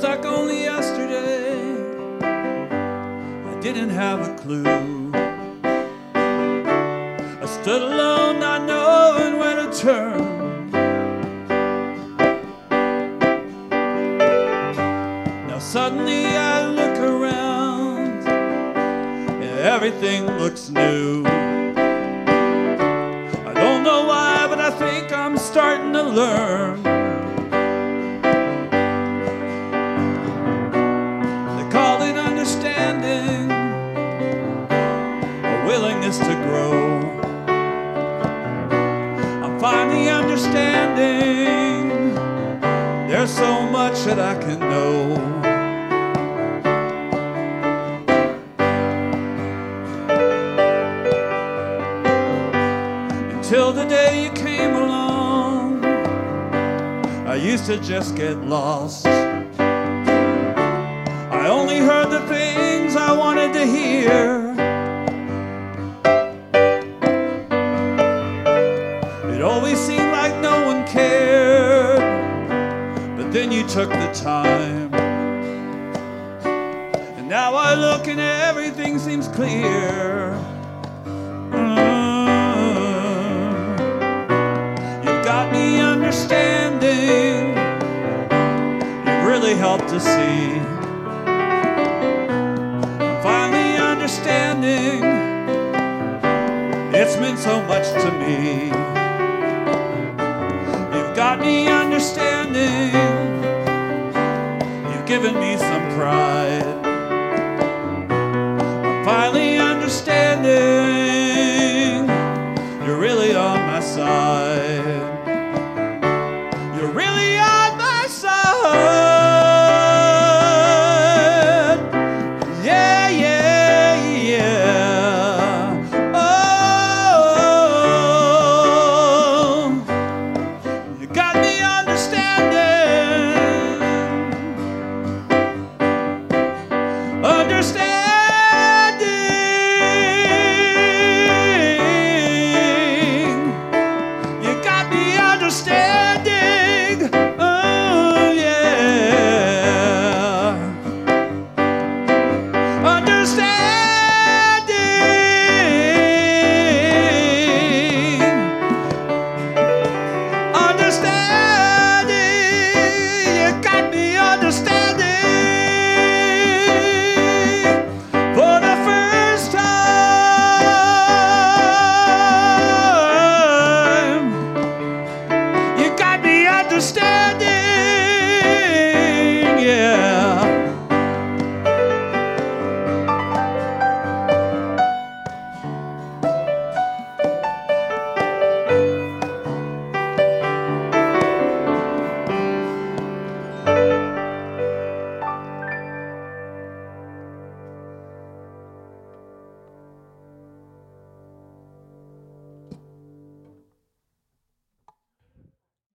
seems like only yesterday I didn't have a clue. I stood alone, not knowing where to turn. Suddenly I look around and everything looks new. I don't know why, but I think I'm starting to learn. They call it understanding, a willingness to grow. I'm finally understanding there's so much that I can know. Till the day you came along, I used to just get lost. I only heard the things I wanted to hear. It always seemed like no one cared, but then you took the time. And now I look and everything seems clear. Understanding, you really helped to see. I'm finally understanding, it's meant so much to me. You've got me understanding, you've given me some pride.